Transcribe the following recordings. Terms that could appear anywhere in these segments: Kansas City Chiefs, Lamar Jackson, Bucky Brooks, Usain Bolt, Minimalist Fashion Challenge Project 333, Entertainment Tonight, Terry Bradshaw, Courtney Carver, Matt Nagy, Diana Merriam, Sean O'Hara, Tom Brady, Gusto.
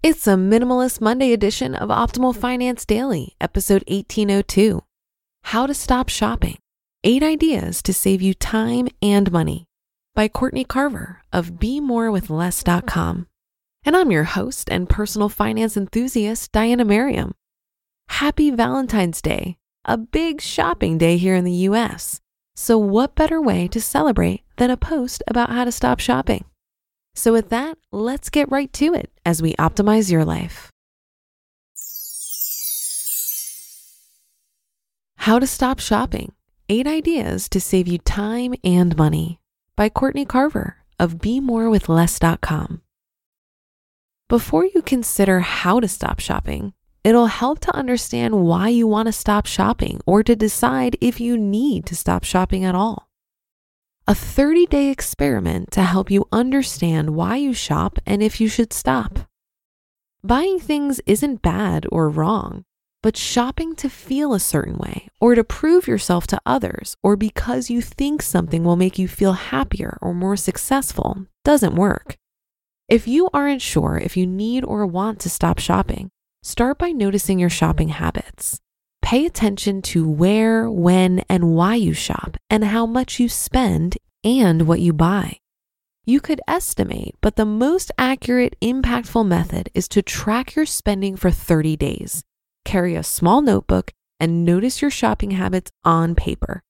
It's a Minimalist Monday edition of Optimal Finance Daily, episode 1802. How to Stop Shopping, 8 Ideas to Save You Time and Money by Courtney Carver of BeMoreWithLess.com. And I'm your host and personal finance enthusiast, Diana Merriam. Happy Valentine's Day, a big shopping day here in the US. So what better way to celebrate than a post about how to stop shopping? So with that, let's get right to it as we optimize your life. How to Stop Shopping, 8 Ideas to Save You Time and Money by Courtney Carver of BeMoreWithLess.com. Before you consider how to stop shopping, it'll help to understand why you want to stop shopping or to decide if you need to stop shopping at all. A 30-day experiment to help you understand why you shop and if you should stop. Buying things isn't bad or wrong, but shopping to feel a certain way or to prove yourself to others or because you think something will make you feel happier or more successful doesn't work. If you aren't sure if you need or want to stop shopping, start by noticing your shopping habits. Pay attention to where, when, and why you shop and how much you spend and what you buy. You could estimate, but the most accurate, impactful method is to track your spending for 30 days. Carry a small notebook and notice your shopping habits on paper.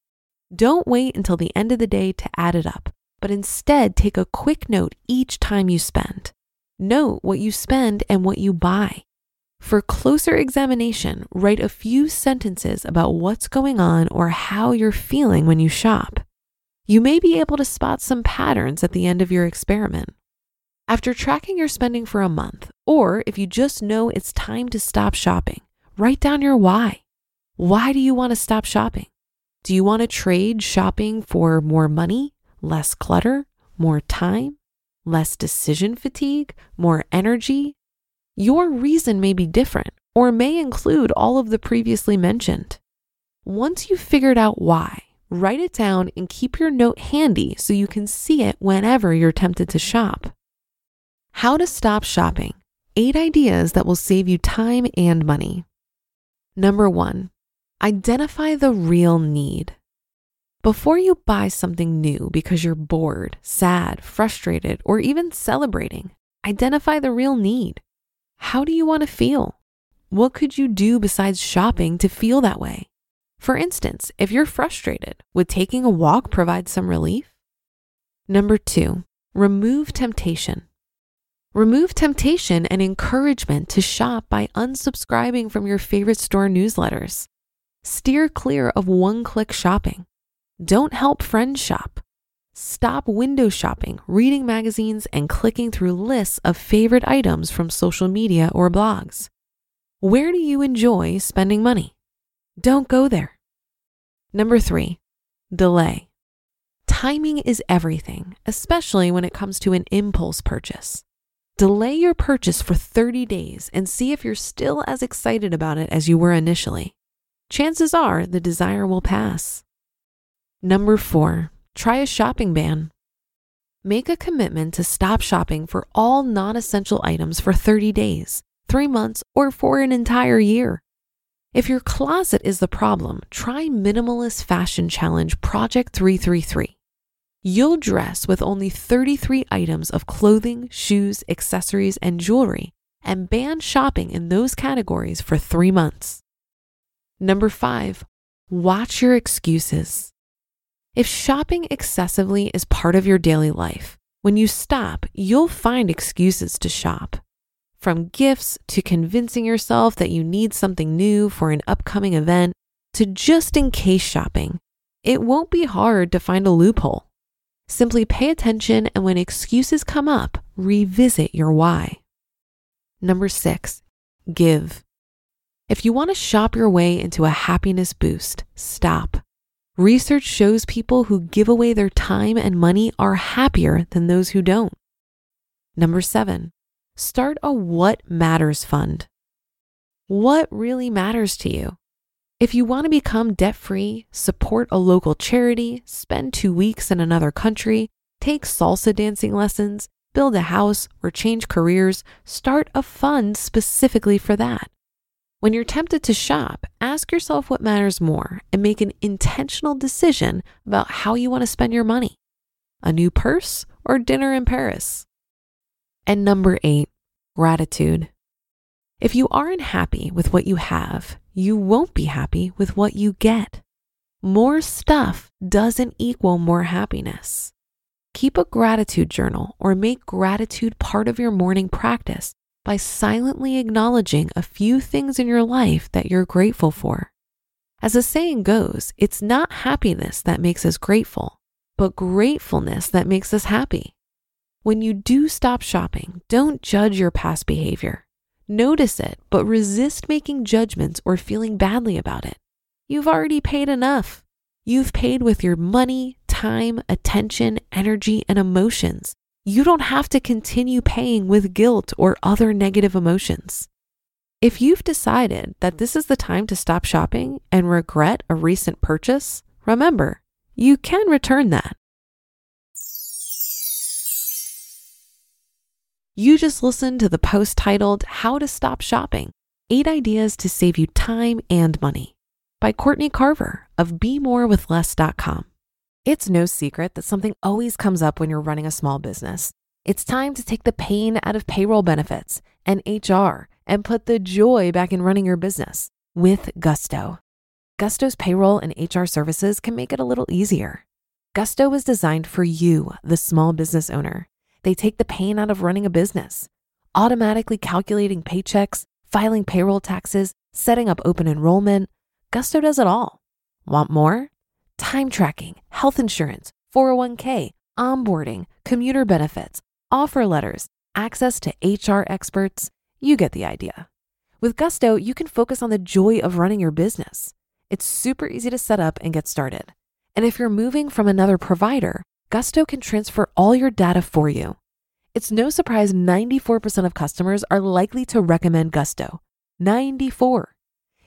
Don't wait until the end of the day to add it up, but instead take a quick note each time you spend. Note what you spend and what you buy. For closer examination, write a few sentences about what's going on or how you're feeling when you shop. You may be able to spot some patterns at the end of your experiment. After tracking your spending for a month, or if you just know it's time to stop shopping, write down your why. Why do you want to stop shopping? Do you want to trade shopping for more money, less clutter, more time, less decision fatigue, more energy? Your reason may be different or may include all of the previously mentioned. Once you've figured out why, write it down and keep your note handy so you can see it whenever you're tempted to shop. How to Stop Shopping, 8 Ideas that will Save You Time and Money. Number 1, identify the real need. Before you buy something new because you're bored, sad, frustrated, or even celebrating, identify the real need. How do you want to feel? What could you do besides shopping to feel that way? For instance, if you're frustrated, would taking a walk provide some relief? Number 2, remove temptation. Remove temptation and encouragement to shop by unsubscribing from your favorite store newsletters. Steer clear of one-click shopping. Don't help friends shop. Stop window shopping, reading magazines, and clicking through lists of favorite items from social media or blogs. Where do you enjoy spending money? Don't go there. Number 3, delay. Timing is everything, especially when it comes to an impulse purchase. Delay your purchase for 30 days and see if you're still as excited about it as you were initially. Chances are the desire will pass. Number 4, try a shopping ban. Make a commitment to stop shopping for all non-essential items for 30 days, 3 months, or for an entire year. If your closet is the problem, try Minimalist Fashion Challenge Project 333. You'll dress with only 33 items of clothing, shoes, accessories, and jewelry, and ban shopping in those categories for 3 months. Number 5, watch your excuses. If shopping excessively is part of your daily life, when you stop, you'll find excuses to shop. From gifts to convincing yourself that you need something new for an upcoming event to just in case shopping, it won't be hard to find a loophole. Simply pay attention, and when excuses come up, revisit your why. Number 6, give. If you want to shop your way into a happiness boost, stop. Research shows people who give away their time and money are happier than those who don't. Number 7, start a What Matters Fund. What really matters to you? If you want to become debt-free, support a local charity, spend 2 weeks in another country, take salsa dancing lessons, build a house, or change careers, start a fund specifically for that. When you're tempted to shop, ask yourself what matters more and make an intentional decision about how you want to spend your money. A new purse or dinner in Paris? And number 8, gratitude. If you aren't happy with what you have, you won't be happy with what you get. More stuff doesn't equal more happiness. Keep a gratitude journal or make gratitude part of your morning practice by silently acknowledging a few things in your life that you're grateful for. As the saying goes, it's not happiness that makes us grateful, but gratefulness that makes us happy. When you do stop shopping, don't judge your past behavior. Notice it, but resist making judgments or feeling badly about it. You've already paid enough. You've paid with your money, time, attention, energy, and emotions. You don't have to continue paying with guilt or other negative emotions. If you've decided that this is the time to stop shopping and regret a recent purchase, remember, you can return that. You just listened to the post titled How to Stop Shopping, 8 Ideas to Save You Time and Money by Courtney Carver of BeMoreWithLess.com. It's no secret that something always comes up when you're running a small business. It's time to take the pain out of payroll benefits and HR and put the joy back in running your business with Gusto. Gusto's payroll and HR services can make it a little easier. Gusto is designed for you, the small business owner. They take the pain out of running a business, automatically calculating paychecks, filing payroll taxes, setting up open enrollment. Gusto does it all. Want more? Time tracking, health insurance, 401k, onboarding, commuter benefits, offer letters, access to HR experts. You get the idea. With Gusto, you can focus on the joy of running your business. It's super easy to set up and get started. And if you're moving from another provider, Gusto can transfer all your data for you. It's no surprise 94% of customers are likely to recommend Gusto. 94.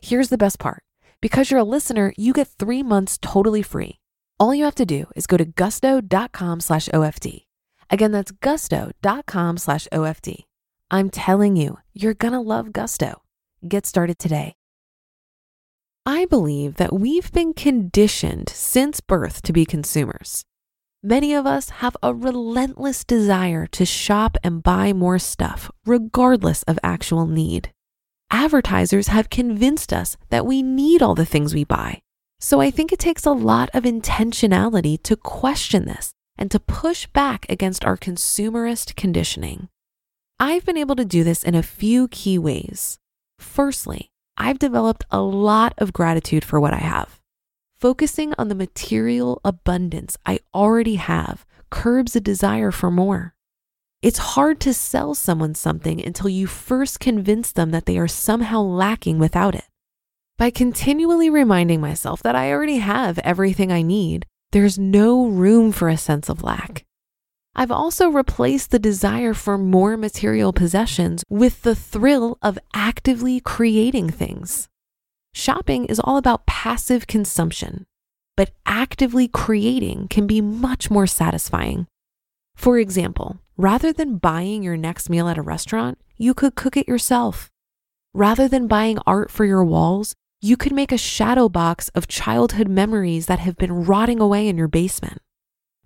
Here's the best part. Because you're a listener, you get 3 months totally free. All you have to do is go to gusto.com/OFD. Again, that's gusto.com/OFD. I'm telling you, you're gonna love Gusto. Get started today. I believe that we've been conditioned since birth to be consumers. Many of us have a relentless desire to shop and buy more stuff, regardless of actual need. Advertisers have convinced us that we need all the things we buy. So I think it takes a lot of intentionality to question this and to push back against our consumerist conditioning. I've been able to do this in a few key ways. Firstly, I've developed a lot of gratitude for what I have. Focusing on the material abundance I already have curbs a desire for more. It's hard to sell someone something until you first convince them that they are somehow lacking without it. By continually reminding myself that I already have everything I need, there's no room for a sense of lack. I've also replaced the desire for more material possessions with the thrill of actively creating things. Shopping is all about passive consumption, but actively creating can be much more satisfying. For example, rather than buying your next meal at a restaurant, you could cook it yourself. Rather than buying art for your walls, you could make a shadow box of childhood memories that have been rotting away in your basement.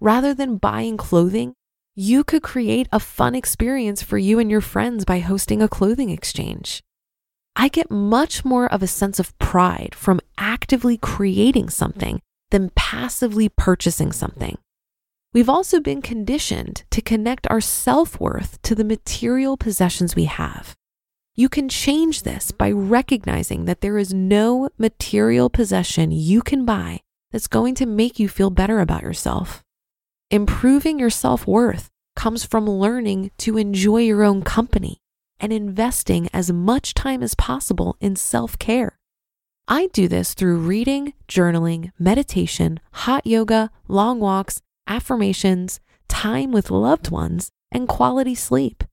Rather than buying clothing, you could create a fun experience for you and your friends by hosting a clothing exchange. I get much more of a sense of pride from actively creating something than passively purchasing something. We've also been conditioned to connect our self-worth to the material possessions we have. You can change this by recognizing that there is no material possession you can buy that's going to make you feel better about yourself. Improving your self-worth comes from learning to enjoy your own company and investing as much time as possible in self-care. I do this through reading, journaling, meditation, hot yoga, long walks, affirmations, time with loved ones, and quality sleep.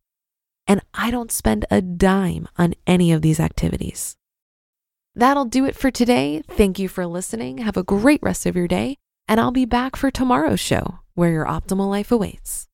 And I don't spend a dime on any of these activities. That'll do it for today. Thank you for listening. Have a great rest of your day, and I'll be back for tomorrow's show where your optimal life awaits.